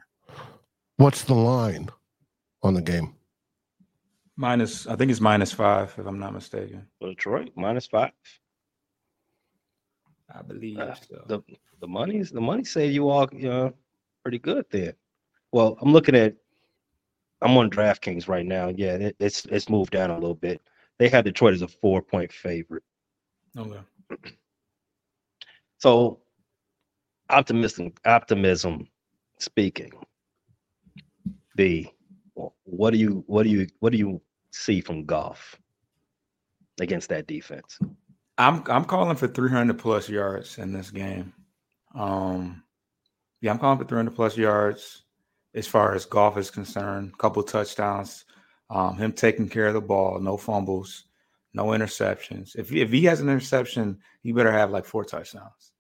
What's the line on the game? I think it's -5, if I'm not mistaken. For Detroit, -5. I believe so. The money say you all pretty good there. Well, I'm on DraftKings right now. Yeah, it's moved down a little bit. They had Detroit as a 4-point favorite. Okay. So, optimism speaking, B, what do you see from Goff against that defense? I'm calling for 300 plus yards in this game. I'm calling for 300 plus yards as far as Goff is concerned. Couple touchdowns, him taking care of the ball, no fumbles, no interceptions. If he has an interception, he better have like 4 touchdowns.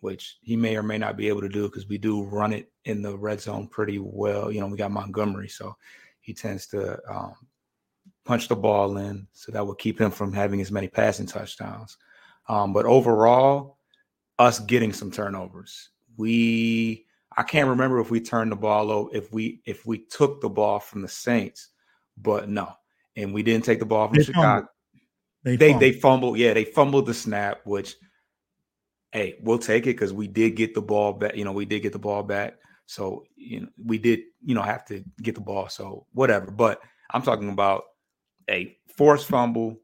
Which he may or may not be able to do because we do run it in the red zone pretty well. We got Montgomery, so he tends to punch the ball in, so that will keep him from having as many passing touchdowns. But overall, us getting some turnovers. I can't remember if we turned the ball over, if we took the ball from the Saints, but no, and we didn't take the ball from Chicago. They fumbled. Yeah, they fumbled the snap, which. Hey, we'll take it because we did get the ball back. We did get the ball back. So, we did, have to get the ball. So, whatever. But I'm talking about a forced fumble,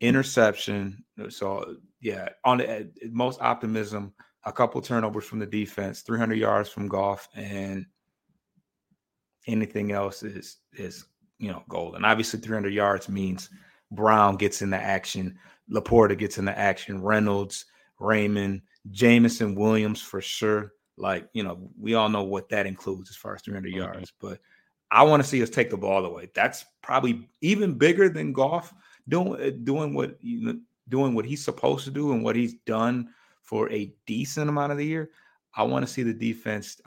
interception. So, yeah, on the most optimism, a couple turnovers from the defense, 300 yards from Goff, and anything else is gold. And obviously, 300 yards means Brown gets in the action, Laporta gets in the action, Reynolds, Raymond, Jamison Williams for sure. We all know what that includes as far as 300 yards. But I want to see us take the ball away. That's probably even bigger than Goff doing what he's supposed to do and what he's done for a decent amount of the year. I want to see the defense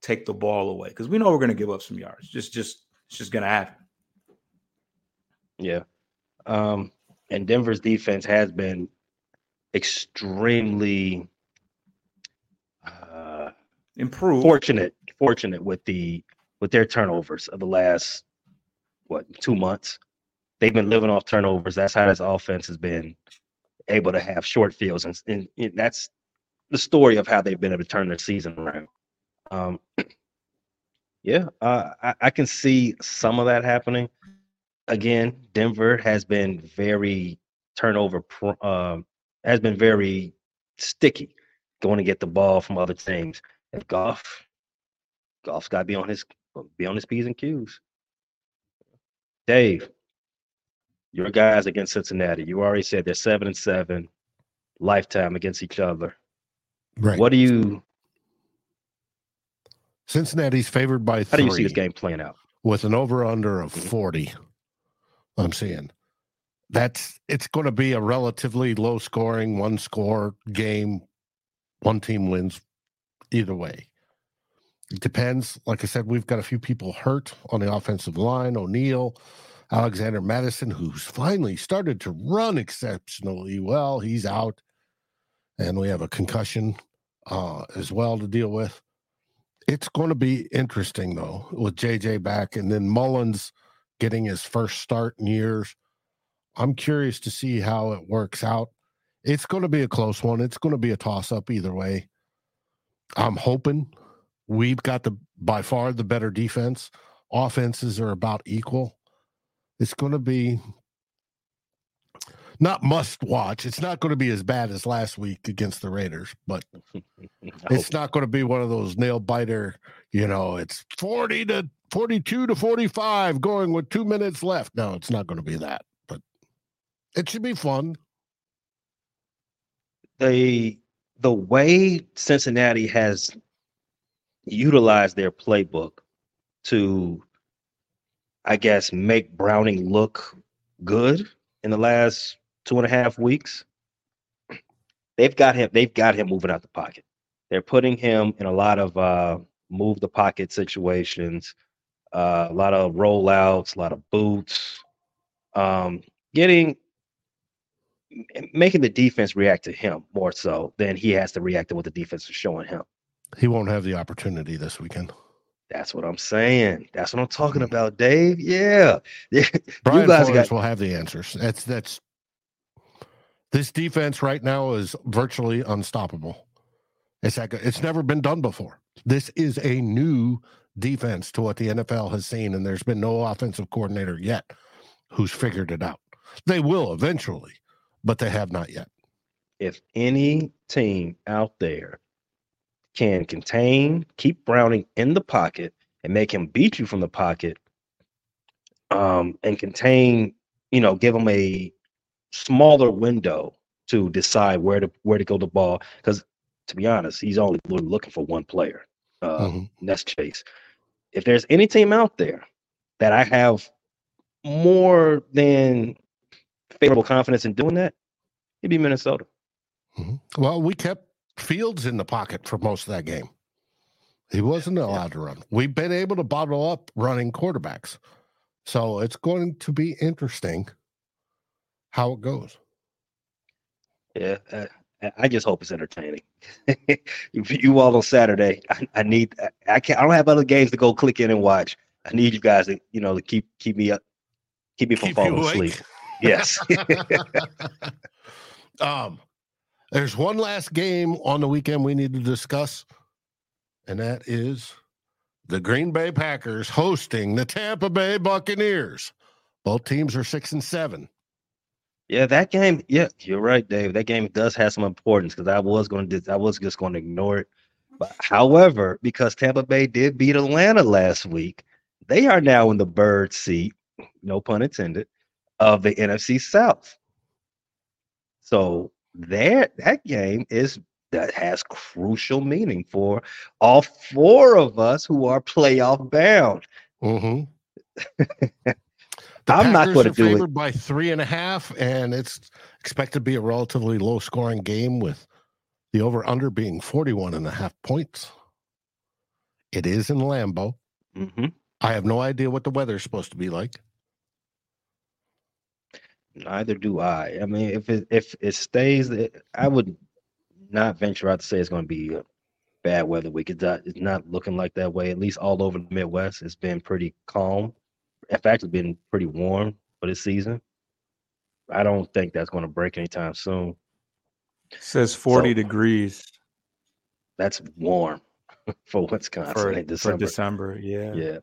take the ball away because we know we're going to give up some yards. It's just going to happen. Yeah. And Denver's defense has been extremely improved, fortunate with their turnovers of the last 2 months. They've been living off turnovers. That's how this offense has been able to have short fields. And that's the story of how they've been able to turn their season around. I can see some of that happening. Again, Denver has been very turnover, has been very sticky going to get the ball from other teams. If Goff's got to be on his P's and Q's. Dave, your guys against Cincinnati, you already said they're 7-7 lifetime against each other. Right. Cincinnati's favored by 3. How do you see this game playing out? With an over-under of 40, I'm seeing. It's going to be a relatively low-scoring, one-score game. One team wins either way. It depends. Like I said, we've got a few people hurt on the offensive line. O'Neal, Alexander Madison, who's finally started to run exceptionally well. He's out. And we have a concussion as well to deal with. It's going to be interesting, though, with J.J. back and then Mullins getting his first start in years. I'm curious to see how it works out. It's going to be a close one. It's going to be a toss-up either way. I'm hoping we've got by far the better defense. Offenses are about equal. It's going to be not must-watch. It's not going to be as bad as last week against the Raiders, but it's not going to be one of those nail-biter, it's 40 to 42 to 45 going with 2 minutes left. No, it's not going to be that, but it should be fun. The way Cincinnati has utilized their playbook to, I guess, make Browning look good in the last 2.5 weeks, they've got him moving out the pocket. They're putting him in a lot of move the pocket situations, a lot of rollouts, a lot of boots, making the defense react to him more so than he has to react to what the defense is showing him. He won't have the opportunity this weekend. That's what I'm saying. That's what I'm talking about, Dave. Yeah. Brian Flores will have the answers. That's this defense right now is virtually unstoppable. It's never been done before. This is a new defense to what the NFL has seen, and there's been no offensive coordinator yet who's figured it out. They will eventually. But they have not yet. If any team out there can contain, keep Browning in the pocket and make him beat you from the pocket, and contain, give him a smaller window to decide where to go the ball. Because to be honest, he's only looking for one player. That's Chase. If there's any team out there that I have more than favorable confidence in doing that, it'd be Minnesota. Well, we kept Fields in the pocket for most of that game. He wasn't allowed to run. We've been able to bottle up running quarterbacks. So it's going to be interesting how it goes. Yeah, I just hope it's entertaining. You all on Saturday, I don't have other games to go click in and watch. I need you guys to, to keep me up, keep me from falling asleep. Yes. There's one last game on the weekend we need to discuss, and that is the Green Bay Packers hosting the Tampa Bay Buccaneers. Both teams are 6-7. Yeah, that game. Yeah, you're right, Dave. That game does have some importance because I was just going to ignore it. But however, because Tampa Bay did beat Atlanta last week, they are now in the bird seat. No pun intended. Of the NFC South. So that game has crucial meaning for all four of us who are playoff bound. I'm not going to do it. Favored by 3.5, and it's expected to be a relatively low scoring game with the over under being 41.5 points. It is in Lambeau. I have no idea what the weather is supposed to be like. Neither do I. I mean, if it stays, I would not venture out to say it's going to be a bad weather week. It's not looking like that way, at least all over the Midwest. It's been pretty calm. In fact, it's been pretty warm for this season. I don't think that's going to break anytime soon. It says 40 degrees. That's warm for Wisconsin in December. For December, yeah.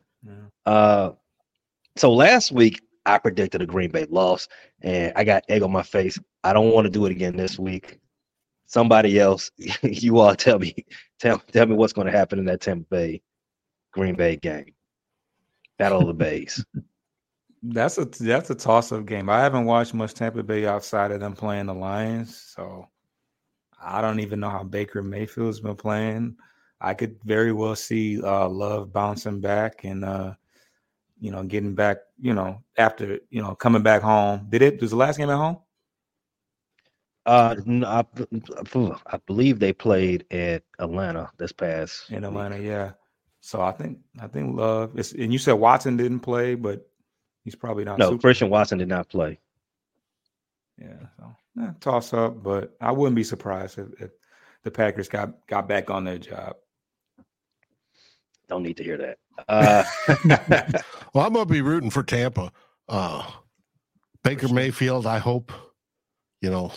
So last week I predicted a Green Bay loss, and I got egg on my face. I don't want to do it again this week. Somebody else, you all tell me what's going to happen in that Tampa Bay Green Bay game. Battle of the Bays. That's a toss-up game. I haven't watched much Tampa Bay outside of them playing the Lions, so I don't even know how Baker Mayfield's been playing. I could very well see Love bouncing back and getting back. After coming back home. Was the last game at home? I believe they played at Atlanta this past. In Atlanta, week. Yeah. So I think Love. And you said Watson didn't play, but. He's probably not. No, Christian Watson did not play. Yeah, so toss up, but I wouldn't be surprised if the Packers got back on their job. Don't need to hear that. Well, I'm gonna be rooting for Tampa. Baker Mayfield. I hope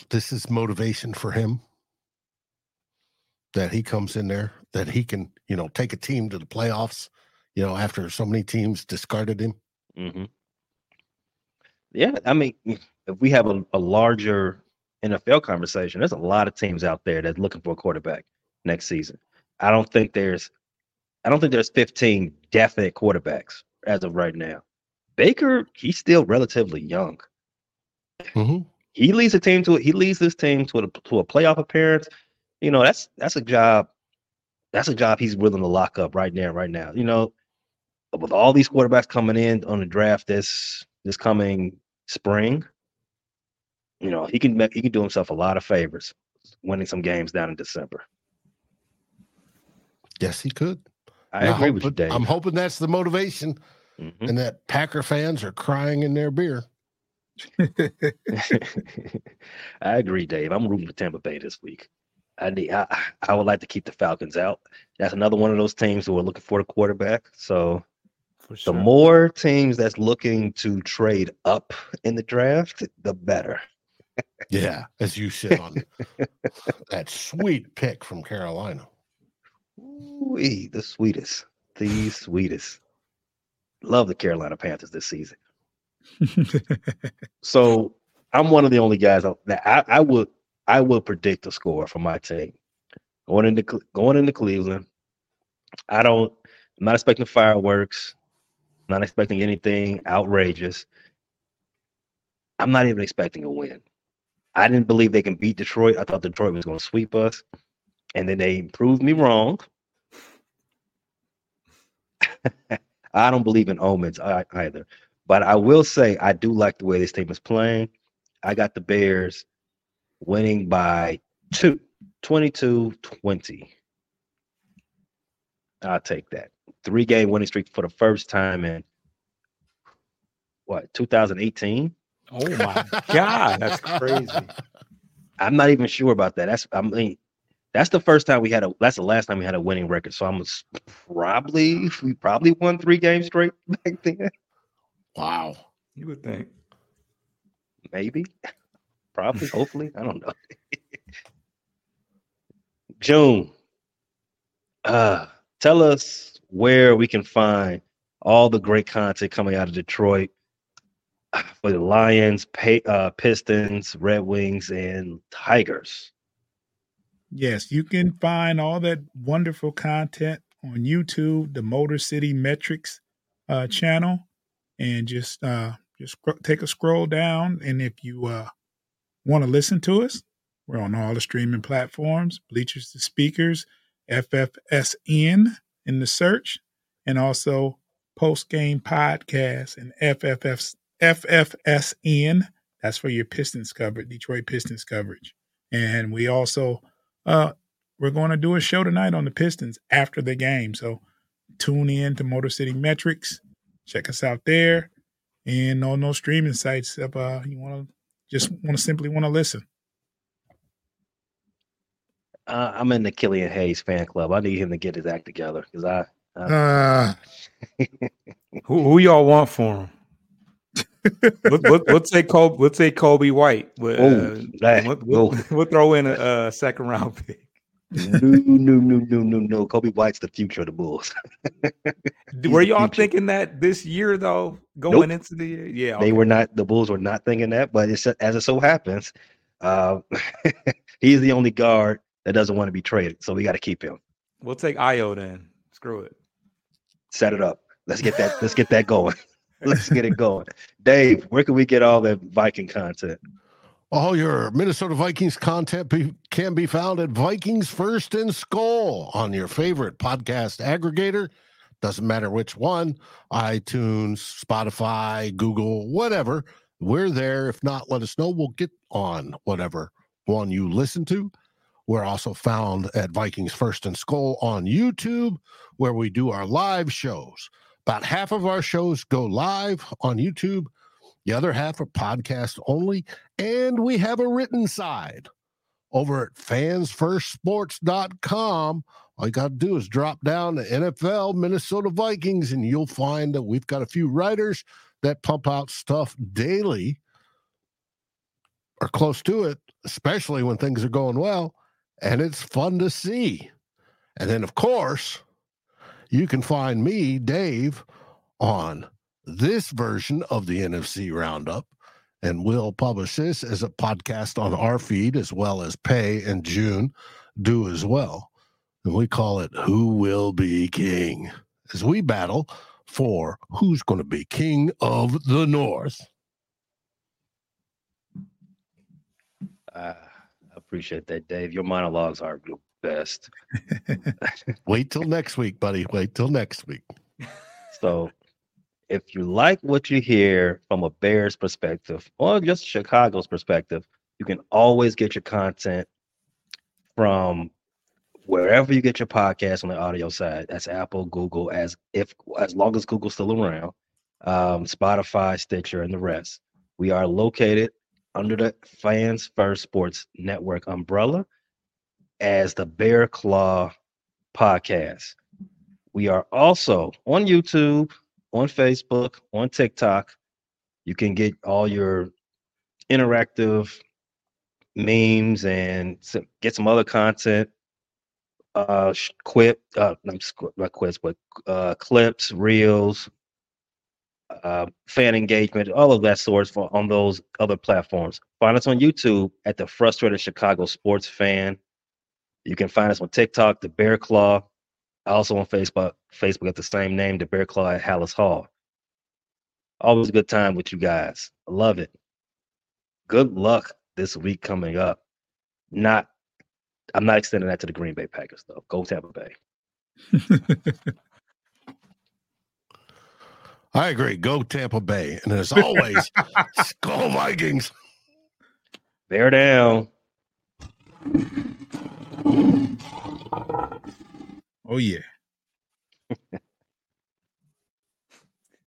this is motivation for him that he comes in there, that he can take a team to the playoffs. After so many teams discarded him. Mm-hmm. Yeah, I mean, if we have a larger NFL conversation, there's a lot of teams out there that's looking for a quarterback next season. I don't think there's 15 definite quarterbacks as of right now. Baker, he's still relatively young. Mm-hmm. He leads this team to a playoff appearance. That's a job he's willing to lock up right now. With all these quarterbacks coming in on the draft this coming spring, he can do himself a lot of favors, winning some games down in December. Yes, he could. I agree with you, Dave. I'm hoping that's the motivation, mm-hmm. and that Packer fans are crying in their beer. I agree, Dave. I'm rooting for Tampa Bay this week. I would like to keep the Falcons out. That's another one of those teams who are looking for the quarterback. So. For sure. The more teams that's looking to trade up in the draft, the better. Yeah, as you sit on that sweet pick from Carolina. Ooh, the sweetest. Love the Carolina Panthers this season. So I'm one of the only guys that I will predict the score for my team going into Cleveland. I'm not expecting fireworks. Not expecting anything outrageous. I'm not even expecting a win. I didn't believe they can beat Detroit. I thought Detroit was going to sweep us, and then they proved me wrong. I don't believe in omens either, but I will say I do like the way this team is playing. I got the Bears winning by 22-20. I'll take that. 3-game winning streak for the first time in, 2018? Oh, my God. That's crazy. I'm not even sure about that. That's the first time that's the last time we had a winning record. So we probably won 3 games straight back then. Wow. You would think. Maybe. Probably. Hopefully. I don't know. June. Tell us where we can find all the great content coming out of Detroit for the Lions, Pistons, Red Wings, and Tigers. Yes, you can find all that wonderful content on YouTube, the Motor City Metrics channel, and just take a scroll down. And if you want to listen to us, we're on all the streaming platforms, Bleachers to Speakers, FFSN in the search, and also Post Game Podcast and FFSN. That's for your Pistons coverage, Detroit Pistons coverage. And we also, we're going to do a show tonight on the Pistons after the game. So tune in to Motor City Metrics. Check us out there and on those streaming sites if you simply want to listen. I'm in the Killian Hayes fan club. I need him to get his act together because who y'all want for him? Let's say Kobe White. We'll throw in a second round pick. No. Kobe White's the future of the Bulls. Were y'all thinking that this year though? Going into the year, yeah, okay. They were not. The Bulls were not thinking that, but it's, as it so happens, he's the only guard that doesn't want to be traded, so we got to keep him. We'll take Io then. Screw it. Set it up. Let's get that going. Let's get it going. Dave, where can we get all that Viking content? All your Minnesota Vikings content can be found at Vikings First and Skull on your favorite podcast aggregator. Doesn't matter which one, iTunes, Spotify, Google, whatever. We're there. If not, let us know. We'll get on whatever one you listen to. We're also found at Vikings First and Skull on YouTube, where we do our live shows. About half of our shows go live on YouTube. The other half are podcast only, and we have a written side over at fansfirstsports.com. All you got to do is drop down to NFL Minnesota Vikings, and you'll find that we've got a few writers that pump out stuff daily or close to it, especially when things are going well, and it's fun to see. And then, of course, you can find me, Dave, on this version of the NFC Roundup, and we'll publish this as a podcast on our feed, as well as Pay and June do as well. And we call it Who Will Be King, as we battle for who's going to be king of the North. I appreciate that, Dave. Your monologues are the best. Wait till next week, buddy. Wait till next week. So, if you like what you hear from a Bears perspective or just Chicago's perspective, you can always get your content from wherever you get your podcast on the audio side. That's Apple, Google, as long as Google's still around, Spotify, Stitcher, and the rest. We are located under the Fans First Sports Network umbrella as the Bear Claw Podcast. We are also on YouTube, on Facebook, on TikTok. You can get all your interactive memes and get some other content, clips, reels, fan engagement, all of that sorts on those other platforms. Find us on YouTube at the Frustrated Chicago Sports Fan. You can find us on TikTok, the Bear Claw. Also on Facebook at the same name, the Bear Claw at Hallis Hall. Always a good time with you guys. I love it. Good luck this week coming up. I'm not extending that to the Green Bay Packers, though. Go Tampa Bay. I agree. Go Tampa Bay. And as always, Skull Vikings. Bear down. Oh, yeah.